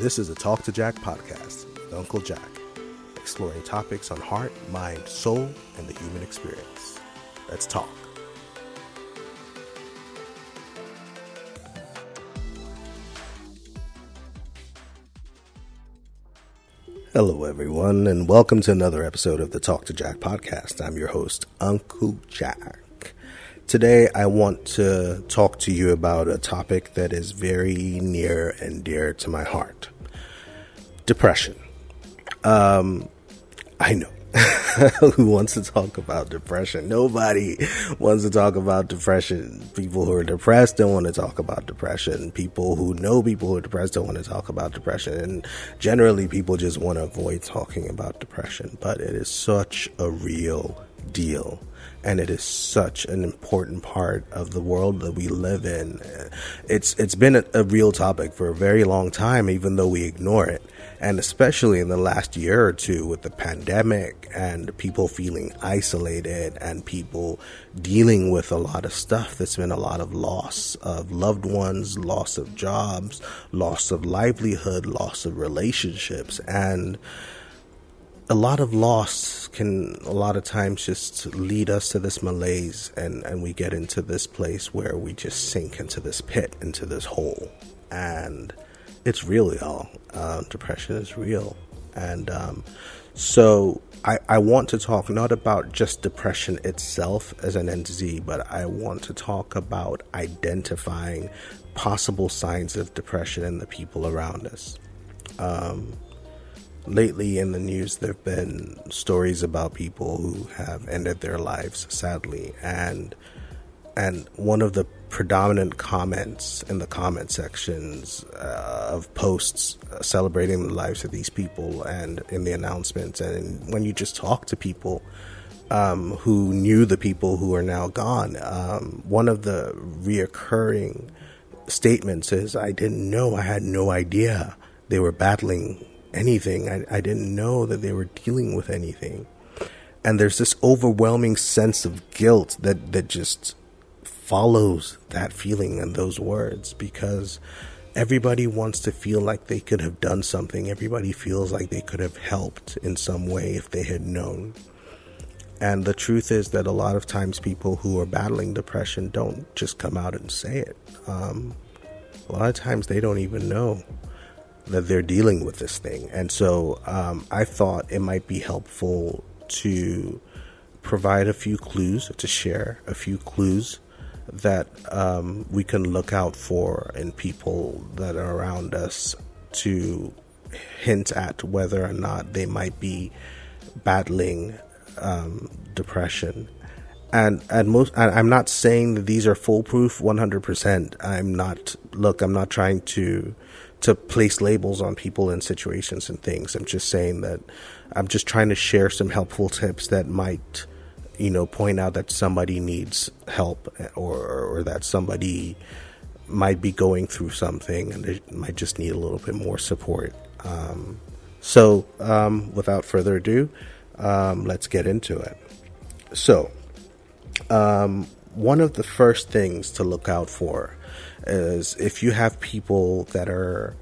This is a Talk to Jack podcast with Uncle Jack, exploring topics on heart, mind, soul, and the human experience. Let's talk. Hello, everyone, and welcome to another episode of the Talk to Jack podcast. I'm your host, Uncle Jack. Today, I want to talk to you about a topic that is very near and dear to my heart. Depression. I know. Who wants to talk about depression? Nobody wants to talk about depression. People who are depressed don't want to talk about depression. People who know people who are depressed don't want to talk about depression. And generally, people just want to avoid talking about depression. But it is such a real deal. And it is such an important part of the world that we live in. It's been a real topic for a very long time, even though we ignore it. And especially in the last year or two with the pandemic and people feeling isolated and people dealing with a lot of stuff, there's been a lot of loss of loved ones, loss of jobs, loss of livelihood, loss of relationships. And a lot of loss can a lot of times just lead us to this malaise, and we get into this place where we just sink into this pit, into this hole. And it's real, y'all. Depression is real. And so I want to talk not about just depression itself as an entity, but I want to talk about identifying possible signs of depression in the people around us. Lately in the news, there have been stories about people who have ended their lives, sadly, and one of the predominant comments in the comment sections of posts celebrating the lives of these people and in the announcements, and when you just talk to people who knew the people who are now gone, one of the reoccurring statements is, "I didn't know, I had no idea they were battling anything. I didn't know that they were dealing with anything." And there's this overwhelming sense of guilt that just follows that feeling and those words, because everybody wants to feel like they could have done something. Everybody feels like they could have helped in some way if they had known. And the truth is that a lot of times people who are battling depression don't just come out and say it. A lot of times they don't even know that they're dealing with this thing. And so I thought it might be helpful to provide a few clues, to share a few clues that we can look out for in people that are around us to hint at whether or not they might be battling depression. And I'm not saying that these are foolproof 100%. I'm not trying to place labels on people and situations and things. I'm just saying that I'm just trying to share some helpful tips that might, point out that somebody needs help or that somebody might be going through something and they might just need a little bit more support. So without further ado, let's get into it. So, one of the first things to look out for is if you have people that are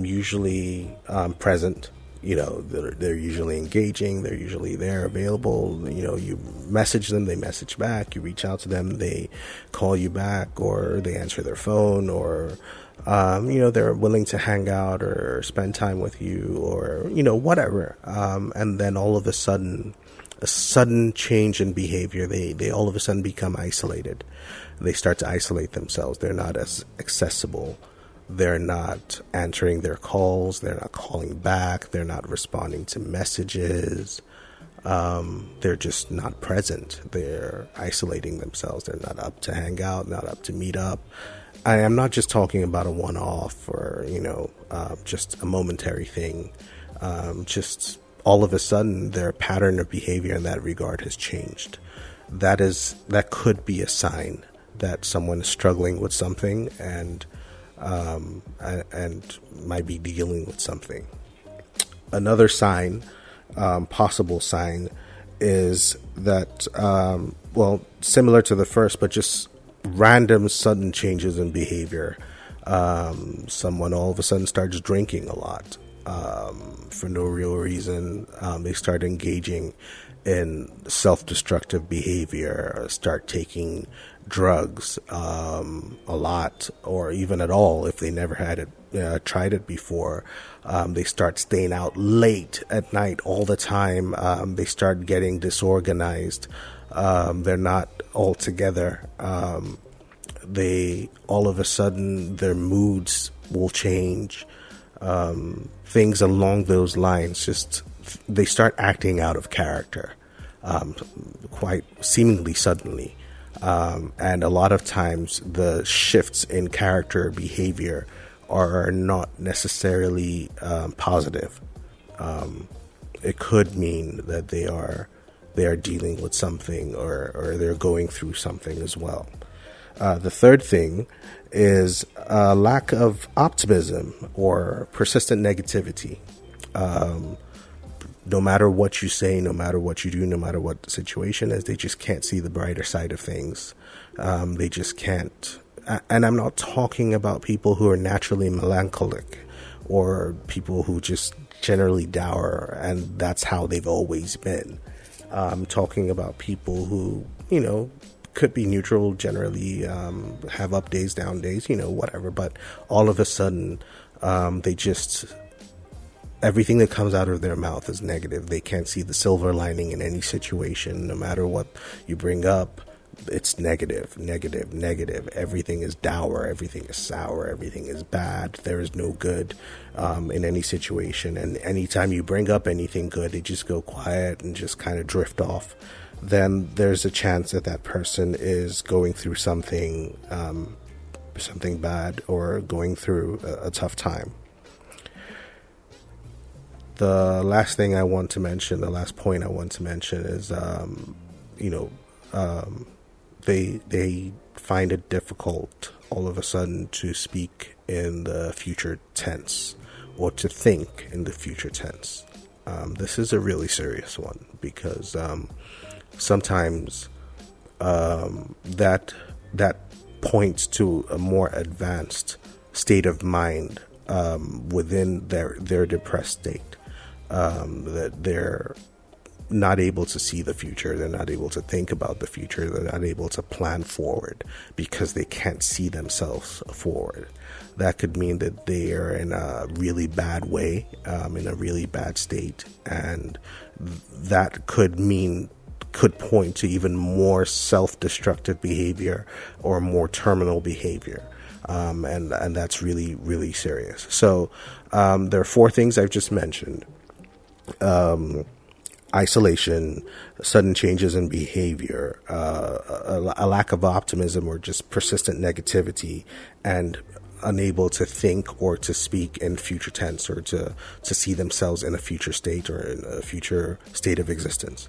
usually present, they're usually engaging, they're usually there, available, you message them, they message back, you reach out to them, they call you back, or they answer their phone, or they're willing to hang out or spend time with you, or whatever, and then all of a sudden change in behavior. They all of a sudden become isolated. They start to isolate themselves. They're not as accessible. They're not answering their calls. They're not calling back. They're not responding to messages. They're just not present. They're isolating themselves. They're not up to hang out, not up to meet up. I am not just talking about a one-off or, just a momentary thing. Just all of a sudden their pattern of behavior in that regard has changed. That could be a sign that someone is struggling with something and might be dealing with something. Another sign, possible sign, is that, similar to the first, but just random sudden changes in behavior. Someone all of a sudden starts drinking a lot for no real reason. They start engaging in self-destructive behavior, start taking drugs a lot, or even at all if they never had it tried it before. They start staying out late at night all the time. They start getting disorganized. They're not all together. They all of a sudden, their moods will change. Things along those lines, just they start acting out of character quite seemingly suddenly. And a lot of times the shifts in character behavior are not necessarily positive. It could mean that they are dealing with something or they're going through something as well. The third thing is a lack of optimism or persistent negativity. No matter what you say, no matter what you do, no matter what the situation is, they just can't see the brighter side of things. They just can't. And I'm not talking about people who are naturally melancholic or people who just generally dour and that's how they've always been. I'm talking about people who, could be neutral generally, have up days, down days, whatever. But all of a sudden, they just... everything that comes out of their mouth is negative. They can't see the silver lining in any situation. No matter what you bring up, it's negative, negative, negative. Everything is dour. Everything is sour. Everything is bad. There is no good in any situation. And anytime you bring up anything good, they just go quiet and just kind of drift off. Then there's a chance that that person is going through something bad or going through a tough time. The last point I want to mention is, they find it difficult all of a sudden to speak in the future tense or to think in the future tense. This is a really serious one because sometimes that points to a more advanced state of mind within their depressed state. That they're not able to see the future. They're not able to think about the future. They're not able to plan forward because they can't see themselves forward. That could mean that they are in a really bad way, in a really bad state. And that could point to even more self-destructive behavior or more terminal behavior. And that's really, really serious. So, there are four things I've just mentioned. Isolation, sudden changes in behavior, a lack of optimism or just persistent negativity, and unable to think or to speak in future tense or to see themselves in a future state or in a future state of existence.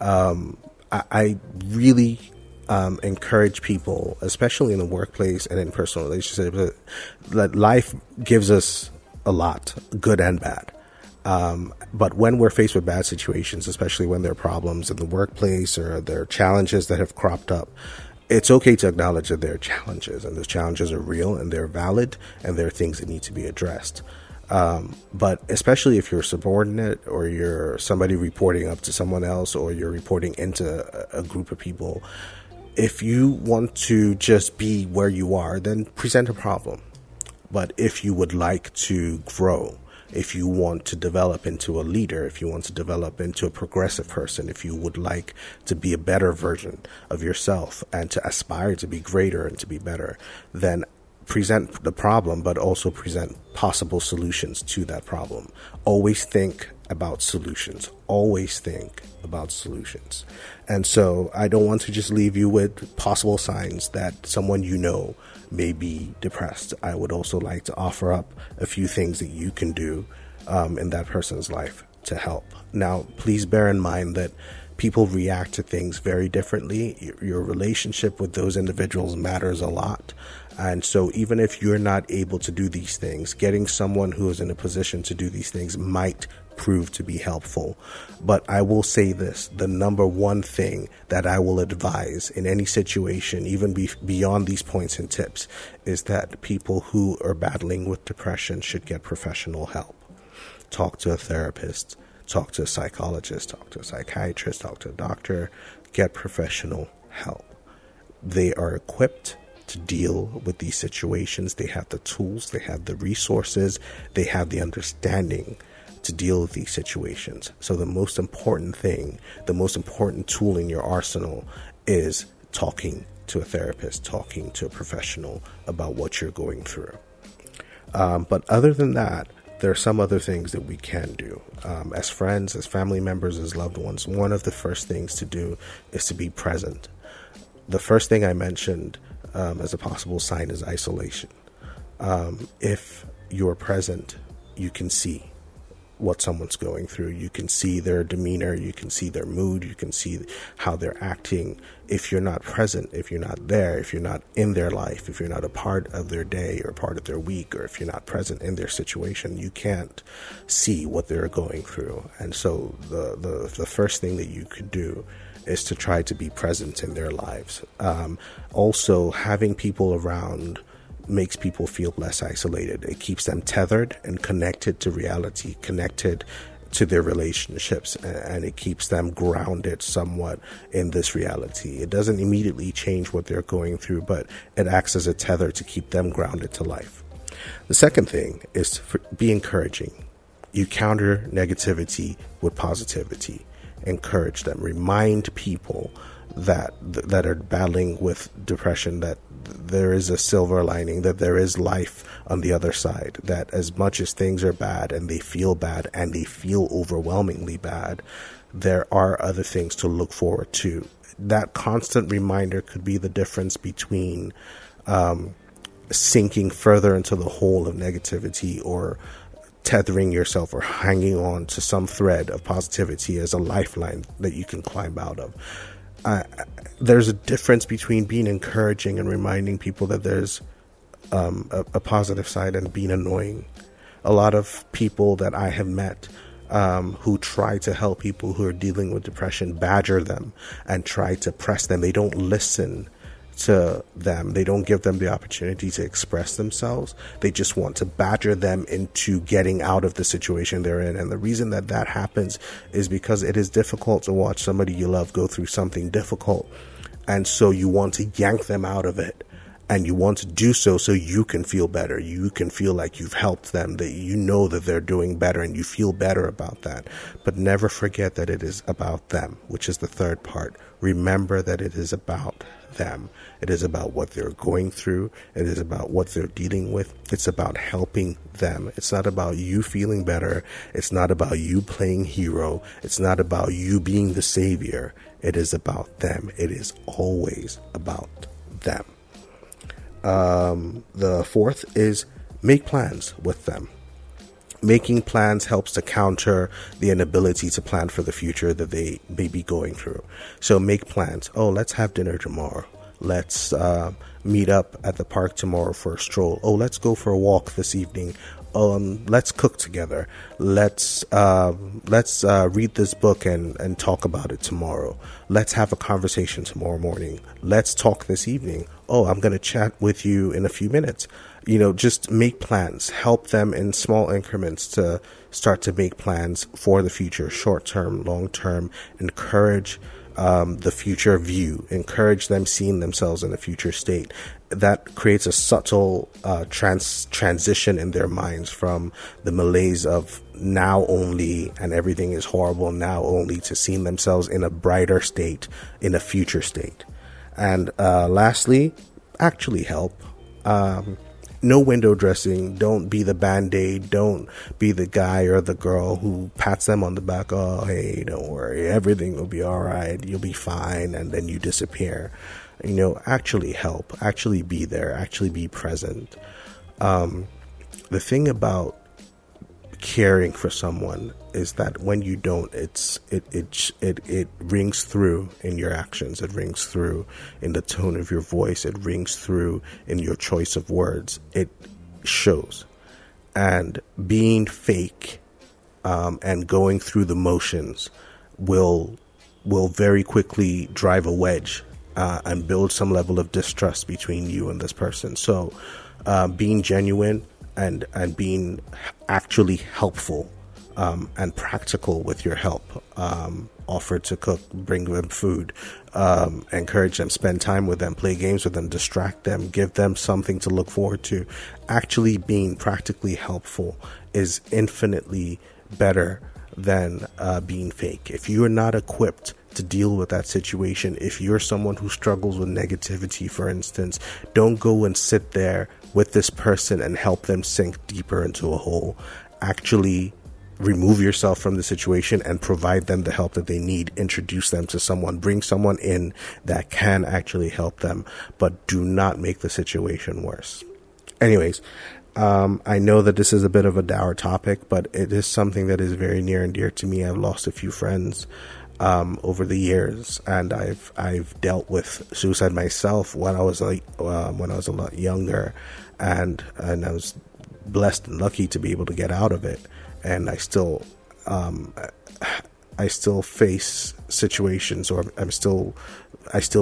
I really encourage people, especially in the workplace and in personal relationships, that life gives us a lot, good and bad. But when we're faced with bad situations, especially when there are problems in the workplace or there are challenges that have cropped up, it's okay to acknowledge that there are challenges, and those challenges are real and they're valid and there are things that need to be addressed. But especially if you're subordinate or you're somebody reporting up to someone else or you're reporting into a group of people, if you want to just be where you are, then present a problem. But if you would like to grow, if you want to develop into a leader, if you want to develop into a progressive person, if you would like to be a better version of yourself and to aspire to be greater and to be better, then present the problem, but also present possible solutions to that problem. Always think about solutions. Always think about solutions. And so I don't want to just leave you with possible signs that someone may be depressed. I would also like to offer up a few things that you can do in that person's life to help. Now, please bear in mind that people react to things very differently. Your relationship with those individuals matters a lot. And so even if you're not able to do these things, getting someone who is in a position to do these things might prove to be helpful. But I will say this, the number one thing that I will advise in any situation, even beyond these points and tips, is that people who are battling with depression should get professional help. Talk to a therapist, talk to a psychologist, talk to a psychiatrist, talk to a doctor, get professional help. They are equipped to deal with these situations. They have the tools, they have the resources, they have the understanding to deal with these situations. So the most important thing, the most important tool in your arsenal is talking to a therapist, talking to a professional about what you're going through. But other than that, there are some other things that we can do as friends, as family members, as loved ones. One of the first things to do is to be present. The first thing I mentioned as a possible sign is isolation. If you're present, you can see what someone's going through. You can see their demeanor. You can see their mood. You can see how they're acting. If you're not present, if you're not there, if you're not in their life, if you're not a part of their day or part of their week, or if you're not present in their situation, you can't see what they're going through. And so the first thing that you could do is to try to be present in their lives. Also, having people around makes people feel less isolated. It keeps them tethered and connected to reality, connected to their relationships, and it keeps them grounded somewhat in this reality. It doesn't immediately change what they're going through, but it acts as a tether to keep them grounded to life. The second thing is to be encouraging. You counter negativity with positivity. Encourage them. Remind people that are battling with depression that there is a silver lining, that there is life on the other side, that as much as things are bad and they feel bad and they feel overwhelmingly bad, there are other things to look forward to. That constant reminder could be the difference between sinking further into the hole of negativity or tethering yourself or hanging on to some thread of positivity as a lifeline that you can climb out of. There's a difference between being encouraging and reminding people that there's a positive side and being annoying. A lot of people that I have met who try to help people who are dealing with depression badger them and try to press them. They don't listen to them. They don't give them the opportunity to express themselves. They just want to badger them into getting out of the situation they're in. And the reason that happens is because it is difficult to watch somebody you love go through something difficult. And so you want to yank them out of it. And you want to do so you can feel better. You can feel like you've helped them, that you know that they're doing better and you feel better about that. But never forget that it is about them, which is the third part. Remember that it is about them. It is about what they're going through. It is about what they're dealing with. It's about helping them. It's not about you feeling better. It's not about you playing hero. It's not about you being the savior. It is about them. It is always about them. The fourth is make plans with them. Making plans helps to counter the inability to plan for the future that they may be going through. So make plans. Oh, let's have dinner tomorrow. Let's meet up at the park tomorrow for a stroll. Oh, let's go for a walk this evening. Let's cook together. Let's read this book and talk about it tomorrow. Let's have a conversation tomorrow morning. Let's talk this evening. Oh, I'm going to chat with you in a few minutes. You know, just make plans. Help them in small increments to start to make plans for the future, short term, long term. Encourage the future view. Encourage them seeing themselves in a future state. That creates a subtle transition in their minds from the malaise of now only and everything is horrible now only to seeing themselves in a brighter state, in a future state. And lastly, actually help. No window dressing. Don't be the band-aid. Don't be the guy or the girl who pats them on the back. Oh, hey, don't worry. Everything will be all right. You'll be fine. And then you disappear. You know, actually help. Actually be there. Actually be present. The thing about caring for someone is that when you don't, it rings through in your actions. It rings through in the tone of your voice. It rings through in your choice of words. It shows. And being fake and going through the motions will very quickly drive a wedge and build some level of distrust between you and this person. So being genuine and being actually helpful and practical with your help, offer to cook, bring them food, encourage them, spend time with them, play games with them, distract them, give them something to look forward to. Actually being practically helpful is infinitely better than being fake. If you are not equipped to deal with that situation, if you're someone who struggles with negativity, for instance, don't go and sit there with this person and help them sink deeper into a hole. Actually remove yourself from the situation and provide them the help that they need. Introduce them to someone, bring someone in that can actually help them, but do not make the situation worse. Anyways, I know that this is a bit of a dour topic, but it is something that is very near and dear to me. I've lost a few friends over the years, and I've dealt with suicide myself when I was a lot younger, and I was blessed and lucky to be able to get out of it. And I still face situations, or I still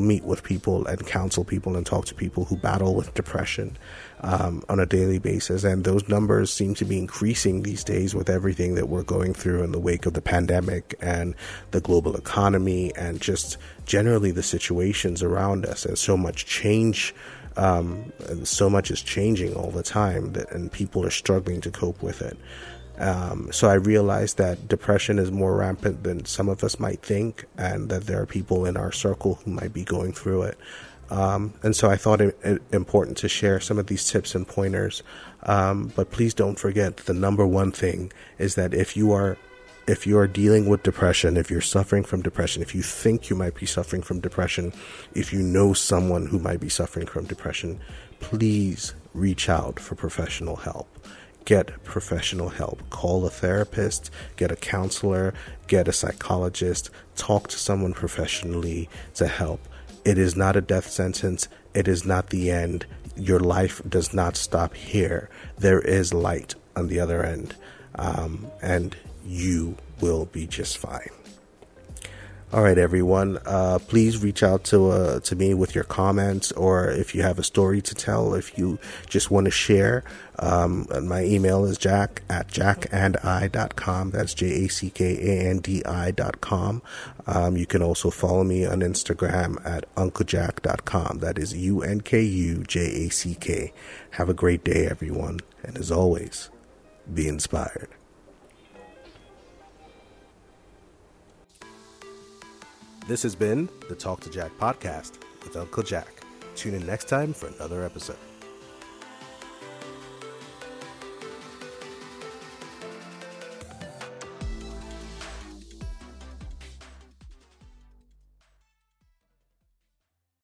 meet with people and counsel people and talk to people who battle with depression on a daily basis. And those numbers seem to be increasing these days with everything that we're going through in the wake of the pandemic and the global economy and just generally the situations around us, and so much change. And so much is changing all the time, and people are struggling to cope with it. So I realized that depression is more rampant than some of us might think, and that there are people in our circle who might be going through it. And so I thought it important to share some of these tips and pointers. But please don't forget, the number one thing is that if you are dealing with depression, if you're suffering from depression, if you think you might be suffering from depression, if you know someone who might be suffering from depression, please reach out for professional help. Get professional help. Call a therapist, get a counselor, get a psychologist, talk to someone professionally to help. It is not a death sentence. It is not the end. Your life does not stop here. There is light on the other end, and you will be just fine. All right, everyone, please reach out to me with your comments, or if you have a story to tell, if you just want to share. My email is jack@jackandi.com. That's jackandi.com. You can also follow me on Instagram at unclejack.com. That is UNKUJACK. Have a great day, everyone. And as always, be inspired. This has been the Talk to Jack podcast with Uncle Jack. Tune in next time for another episode.